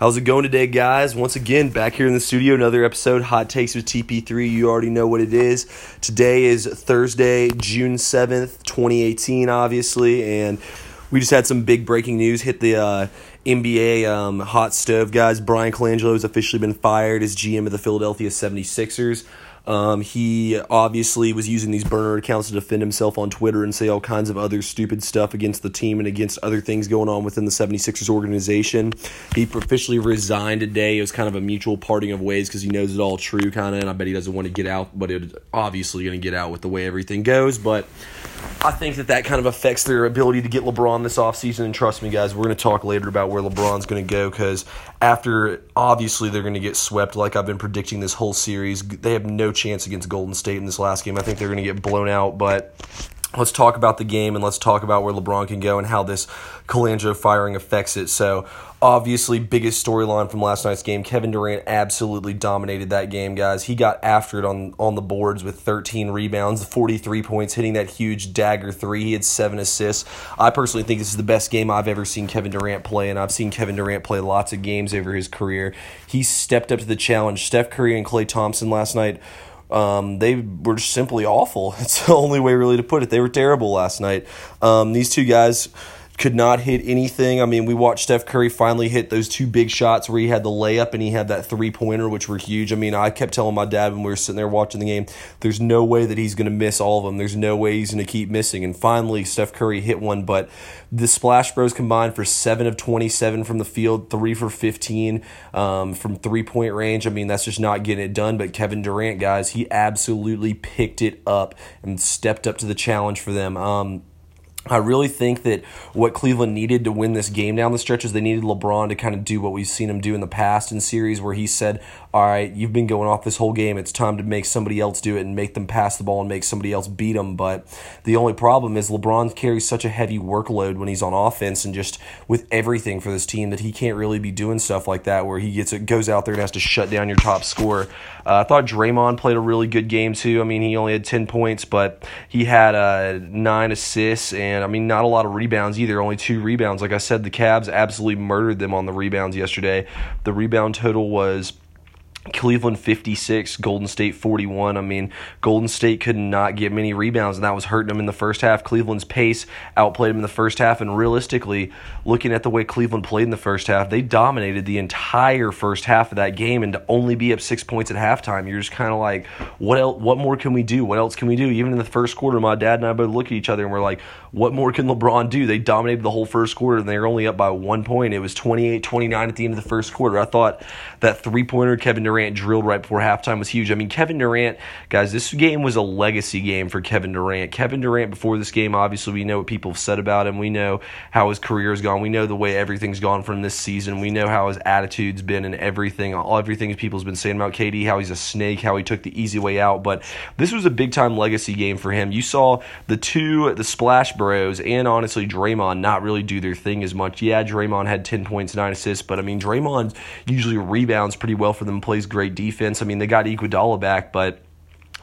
How's it going today, guys? Once again, back here in the studio, another episode, Hot Takes with TP3. You already know what it is. Today is Thursday, June 7th, 2018, obviously, and we just had some big breaking news hit the NBA hot stove, guys. Brian Colangelo has officially been fired as GM of the Philadelphia 76ers. He obviously was using these burner accounts to defend himself on Twitter and say all kinds of other stupid stuff against the team and against other things going on within the 76ers organization. He officially resigned today. It was kind of a mutual parting of ways because he knows it's all true, kind of, and I bet he doesn't want to get out, but it's obviously going to get out with the way everything goes. But I think that kind of affects their ability to get LeBron this offseason, and trust me, guys, we're going to talk later about where LeBron's going to go because after, obviously, they're going to get swept like I've been predicting this whole series. They have no chance against Golden State in this last game. I think they're going to get blown out, but let's talk about the game and let's talk about where LeBron can go and how this Colangelo firing affects it. So obviously, biggest storyline from last night's game, Kevin Durant absolutely dominated that game, guys. He got after it on the boards with 13 rebounds, 43 points, hitting that huge dagger three. He had 7 assists. I personally think this is the best game I've ever seen Kevin Durant play, and I've seen Kevin Durant play lots of games over his career. He stepped up to the challenge. Steph Curry and Klay Thompson last night, they were simply awful. It's the only way really to put it. They were terrible last night. These two guys could not hit anything. I mean, we watched Steph Curry finally hit those two big shots where he had the layup and he had that three-pointer, which were huge. I mean, I kept telling my dad when we were sitting there watching the game, there's no way that he's going to miss all of them. There's no way he's going to keep missing. And finally, Steph Curry hit one, but the Splash Bros combined for 7 of 27 from the field, 3 for 15 from three-point range. I mean, that's just not getting it done. But Kevin Durant, guys, he absolutely picked it up and stepped up to the challenge for them. I really think that what Cleveland needed to win this game down the stretch is they needed LeBron to kind of do what we've seen him do in the past in series where he said, all right, you've been going off this whole game. It's time to make somebody else do it and make them pass the ball and make somebody else beat them. But the only problem is LeBron carries such a heavy workload when he's on offense and just with everything for this team that he can't really be doing stuff like that where he goes out there and has to shut down your top scorer. I thought Draymond played a really good game too. I mean, he only had 10 points, but he had 9 assists and I mean, not a lot of rebounds either, only 2 rebounds. Like I said, the Cavs absolutely murdered them on the rebounds yesterday. The rebound total was Cleveland 56, Golden State 41. I mean, Golden State could not get many rebounds, and that was hurting them in the first half. Cleveland's pace outplayed them in the first half, and realistically, looking at the way Cleveland played in the first half, they dominated the entire first half of that game, and to only be up 6 points at halftime, you're just kind of like, what more can we do? What else can we do? Even in the first quarter, my dad and I both look at each other, and we're like, what more can LeBron do? They dominated the whole first quarter, and they were only up by 1 point. It was 28-29 at the end of the first quarter. I thought that three-pointer Kevin Durant drilled right before halftime was huge. I mean, Kevin Durant, guys, this game was a legacy game for Kevin Durant. Kevin Durant before this game, obviously we know what people have said about him. We know how his career has gone. We know the way everything's gone from this season. We know how his attitude's been and everything people's been saying about KD, how he's a snake, how he took the easy way out. But this was a big-time legacy game for him. You saw the Splash Bros and, honestly, Draymond not really do their thing as much. Yeah, Draymond had 10 points, 9 assists, but, I mean, Draymond usually rebounds pretty well for them, plays great defense. I mean, they got Iguodala back, but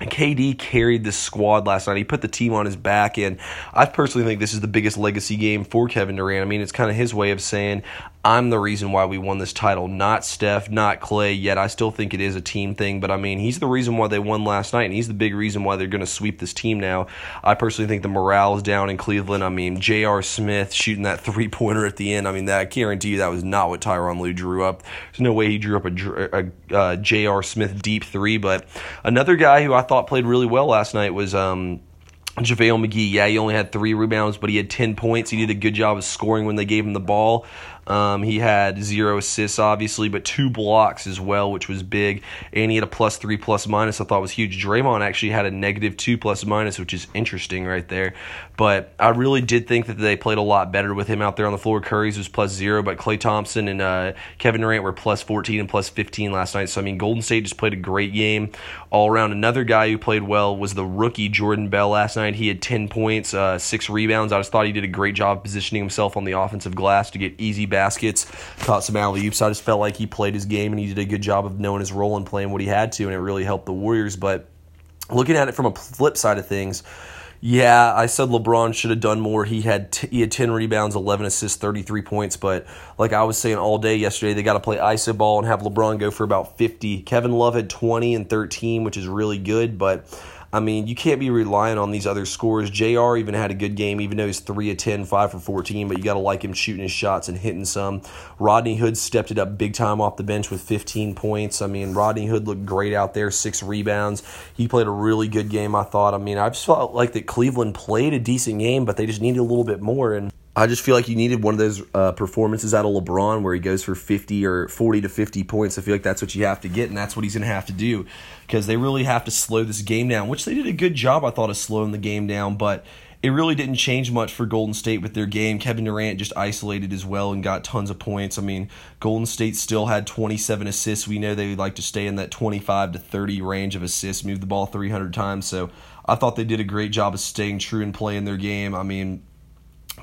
KD carried this squad last night. He put the team on his back, and I personally think this is the biggest legacy game for Kevin Durant. I mean, it's kind of his way of saying, I'm the reason why we won this title, not Steph, not Klay, yet I still think it is a team thing. But, I mean, he's the reason why they won last night, and he's the big reason why they're going to sweep this team now. I personally think the morale is down in Cleveland. I mean, J.R. Smith shooting that three-pointer at the end. I mean, I guarantee you that was not what Tyronn Lue drew up. There's no way he drew up a J.R. Smith deep three. But another guy who I thought played really well last night was JaVale McGee. Yeah, he only had 3 rebounds, but he had 10 points. He did a good job of scoring when they gave him the ball. He had 0 assists, obviously, but 2 blocks as well, which was big. And he had a +3 +minus, I thought was huge. Draymond actually had a -2 +minus, which is interesting right there. But I really did think that they played a lot better with him out there on the floor. Curry's was +0, but Klay Thompson and Kevin Durant were +14 and +15 last night. So, I mean, Golden State just played a great game all around. Another guy who played well was the rookie Jordan Bell last night. He had 10 points, 6 rebounds. I just thought he did a great job positioning himself on the offensive glass to get easy baskets, caught some alley-oops. I just felt like he played his game and he did a good job of knowing his role and playing what he had to, and it really helped the Warriors. But looking at it from a flip side of things, Yeah, I said LeBron should have done more. He had 10 rebounds, 11 assists, 33 points. But like I was saying all day yesterday, they got to play iso ball and have LeBron go for about 50. Kevin Love had 20 and 13, which is really good. But, I mean, you can't be relying on these other scores. J.R. even had a good game, even though he's 3 of 10, 5 for 14. But you got to like him shooting his shots and hitting some. Rodney Hood stepped it up big time off the bench with 15 points. I mean, Rodney Hood looked great out there, 6 rebounds. He played a really good game, I thought. I mean, I just felt like that Cleveland played a decent game, but they just needed a little bit more. And I just feel like you needed one of those performances out of LeBron where he goes for 50 or 40 to 50 points. I feel like that's what you have to get, and that's what he's going to have to do because they really have to slow this game down, which they did a good job, I thought, of slowing the game down, but it really didn't change much for Golden State with their game. Kevin Durant just isolated as well and got tons of points. I mean, Golden State still had 27 assists. We know they would like to stay in that 25 to 30 range of assists, move the ball 300 times. So I thought they did a great job of staying true and playing their game. I mean,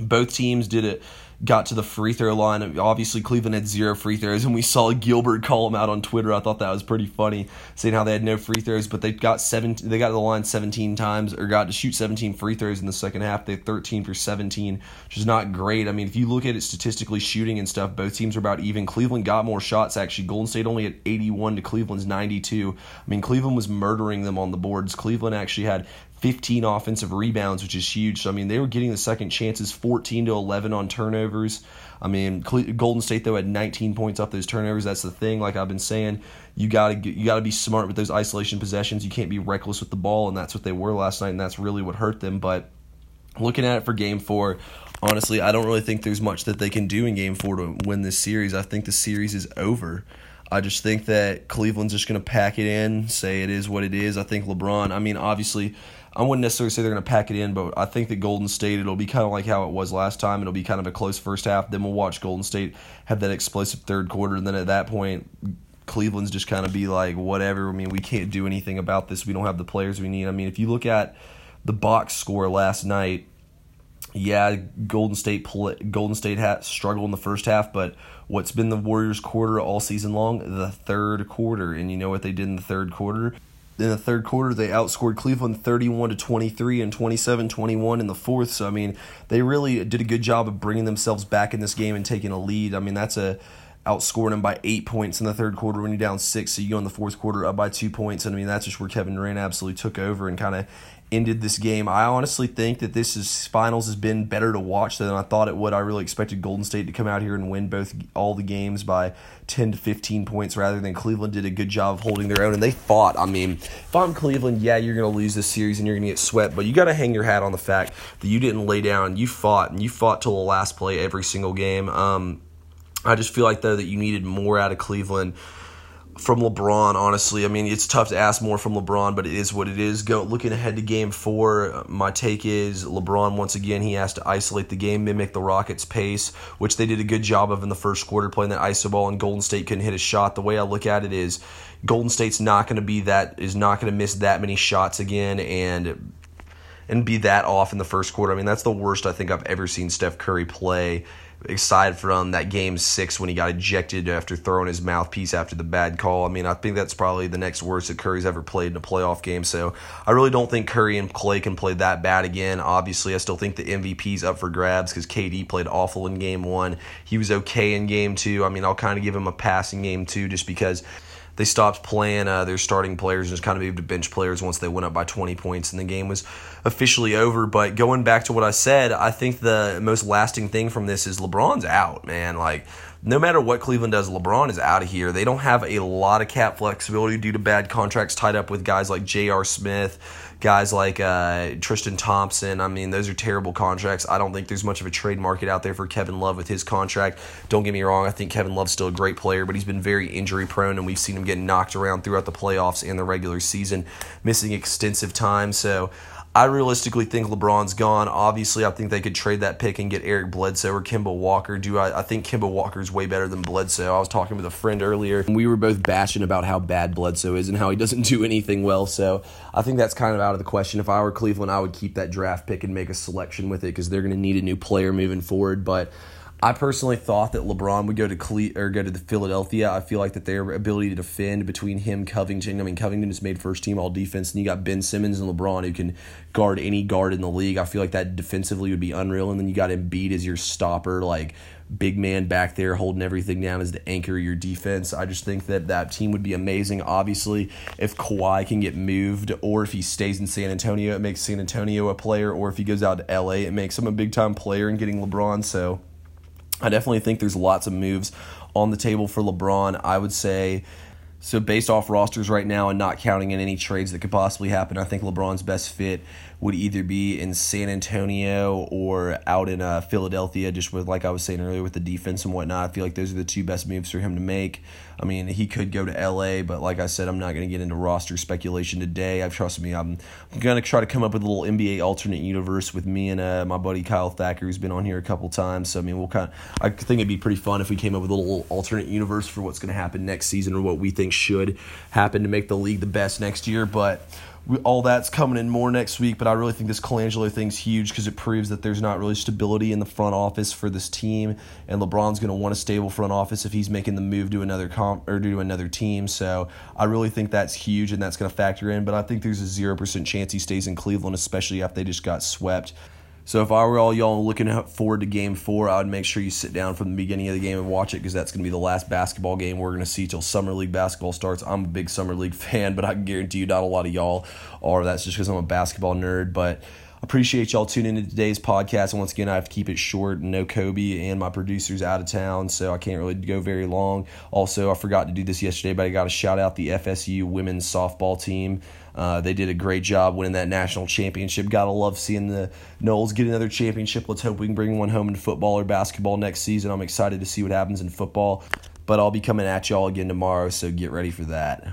both teams did it, got to the free throw line. Obviously, Cleveland had 0 free throws, and we saw Gilbert call him out on Twitter. I thought that was pretty funny, saying how they had no free throws, but they got to the line 17 times, or got to shoot 17 free throws in the second half. They had 13 for 17, which is not great. I mean, if you look at it statistically, shooting and stuff, both teams are about even. Cleveland got more shots, actually. Golden State only had 81 to Cleveland's 92. I mean, Cleveland was murdering them on the boards. Cleveland actually had 15 offensive rebounds, which is huge. So, I mean, they were getting the second chances, 14 to 11 on turnovers. I mean, Golden State, though, had 19 points off those turnovers. That's the thing. Like I've been saying, you gotta be smart with those isolation possessions. You can't be reckless with the ball, and that's what they were last night, and that's really what hurt them. But looking at it for Game 4, honestly, I don't really think there's much that they can do in Game 4 to win this series. I think the series is over. I just think that Cleveland's just going to pack it in, say it is what it is. I think LeBron, I mean, obviously, I wouldn't necessarily say they're going to pack it in, but I think that Golden State, it'll be kind of like how it was last time. It'll be kind of a close first half. Then we'll watch Golden State have that explosive third quarter. And then at that point, Cleveland's just kind of be like, whatever. I mean, we can't do anything about this. We don't have the players we need. I mean, if you look at the box score last night, yeah, Golden State had struggled in the first half, but what's been the Warriors' quarter all season long? The third quarter. And you know what they did in the third quarter? In the third quarter, they outscored Cleveland 31-23 and 27-21 in the fourth. So, I mean, they really did a good job of bringing themselves back in this game and taking a lead. I mean, that's outscoring them by 8 points in the third quarter when you're down 6. So you go in the fourth quarter up by 2 points. And, I mean, that's just where Kevin Durant absolutely took over and kind of ended this game. I honestly think that this finals has been better to watch than I thought it would. I really expected Golden State to come out here and win all the games by 10 to 15 points rather than Cleveland did a good job of holding their own, and they fought. I mean, if I'm Cleveland, yeah, you're going to lose this series and you're going to get swept, but you got to hang your hat on the fact that you didn't lay down. You fought, and you fought till the last play every single game. I just feel like, though, that you needed more out of Cleveland. From LeBron, honestly, I mean, it's tough to ask more from LeBron, but it is what it is. Looking ahead to Game 4, my take is LeBron, once again, he has to isolate the game, mimic the Rockets' pace, which they did a good job of in the first quarter, playing that iso ball, and Golden State couldn't hit a shot. The way I look at it is Golden State's not going to miss that many shots again, and be that off in the first quarter. I mean, that's the worst I think I've ever seen Steph Curry play, aside from that Game 6 when he got ejected after throwing his mouthpiece after the bad call. I mean, I think that's probably the next worst that Curry's ever played in a playoff game. So I really don't think Curry and Klay can play that bad again. Obviously, I still think the MVP's up for grabs because KD played awful in Game 1. He was okay in Game 2. I mean, I'll kind of give him a pass in Game 2 just because they stopped playing their starting players and just kind of moved to bench players once they went up by 20 points and the game was officially over. But going back to what I said, I think the most lasting thing from this is LeBron's out, man. Like, no matter what Cleveland does, LeBron is out of here. They don't have a lot of cap flexibility due to bad contracts tied up with guys like J.R. Smith, guys like Tristan Thompson. I mean, those are terrible contracts. I don't think there's much of a trade market out there for Kevin Love with his contract. Don't get me wrong, I think Kevin Love's still a great player, but he's been very injury prone, and we've seen him get knocked around throughout the playoffs and the regular season, missing extensive time. So I realistically think LeBron's gone. Obviously, I think they could trade that pick and get Eric Bledsoe or Kemba Walker. I think Kemba Walker's way better than Bledsoe. I was talking with a friend earlier, and we were both bashing about how bad Bledsoe is and how he doesn't do anything well. So I think that's kind of out of the question. If I were Cleveland, I would keep that draft pick and make a selection with it because they're going to need a new player moving forward. But I personally thought that LeBron would go to Philadelphia. I feel like that their ability to defend between him, Covington. I mean, Covington is made first team all defense, and you got Ben Simmons and LeBron who can guard any guard in the league. I feel like that defensively would be unreal. And then you got Embiid as your stopper, like big man back there holding everything down as the anchor of your defense. I just think that team would be amazing. Obviously, if Kawhi can get moved or if he stays in San Antonio, it makes San Antonio a player. Or if he goes out to L.A., it makes him a big-time player in getting LeBron. So I definitely think there's lots of moves on the table for LeBron. I would say, so based off rosters right now and not counting in any trades that could possibly happen, I think LeBron's best fit would either be in San Antonio or out in Philadelphia, just with, like I was saying earlier, with the defense and whatnot. I feel like those are the two best moves for him to make. I mean, he could go to L.A., but like I said, I'm not going to get into roster speculation today. Trust me, I'm going to try to come up with a little NBA alternate universe with me and my buddy Kyle Thacker, who's been on here a couple times. So, I mean, I think it'd be pretty fun if we came up with a little alternate universe for what's going to happen next season or what we think should happen to make the league the best next year. But all that's coming in more next week, but I really think this Colangelo thing's huge because it proves that there's not really stability in the front office for this team, and LeBron's going to want a stable front office if he's making the move to another another team. So I really think that's huge, and that's going to factor in, but I think there's a 0% chance he stays in Cleveland, especially after they just got swept. So if I were all y'all looking forward to Game 4, I would make sure you sit down from the beginning of the game and watch it, because that's going to be the last basketball game we're going to see till Summer League basketball starts. I'm a big Summer League fan, but I can guarantee you not a lot of y'all are. That's just because I'm a basketball nerd, but appreciate y'all tuning into today's podcast. And once again, I have to keep it short. No Kobe, and my producer's out of town, so I can't really go very long. Also, I forgot to do this yesterday, but I got to shout out the FSU women's softball team. They did a great job winning that national championship. Gotta love seeing the Noles get another championship. Let's hope we can bring one home in football or basketball next season. I'm excited to see what happens in football, but I'll be coming at y'all again tomorrow, so get ready for that.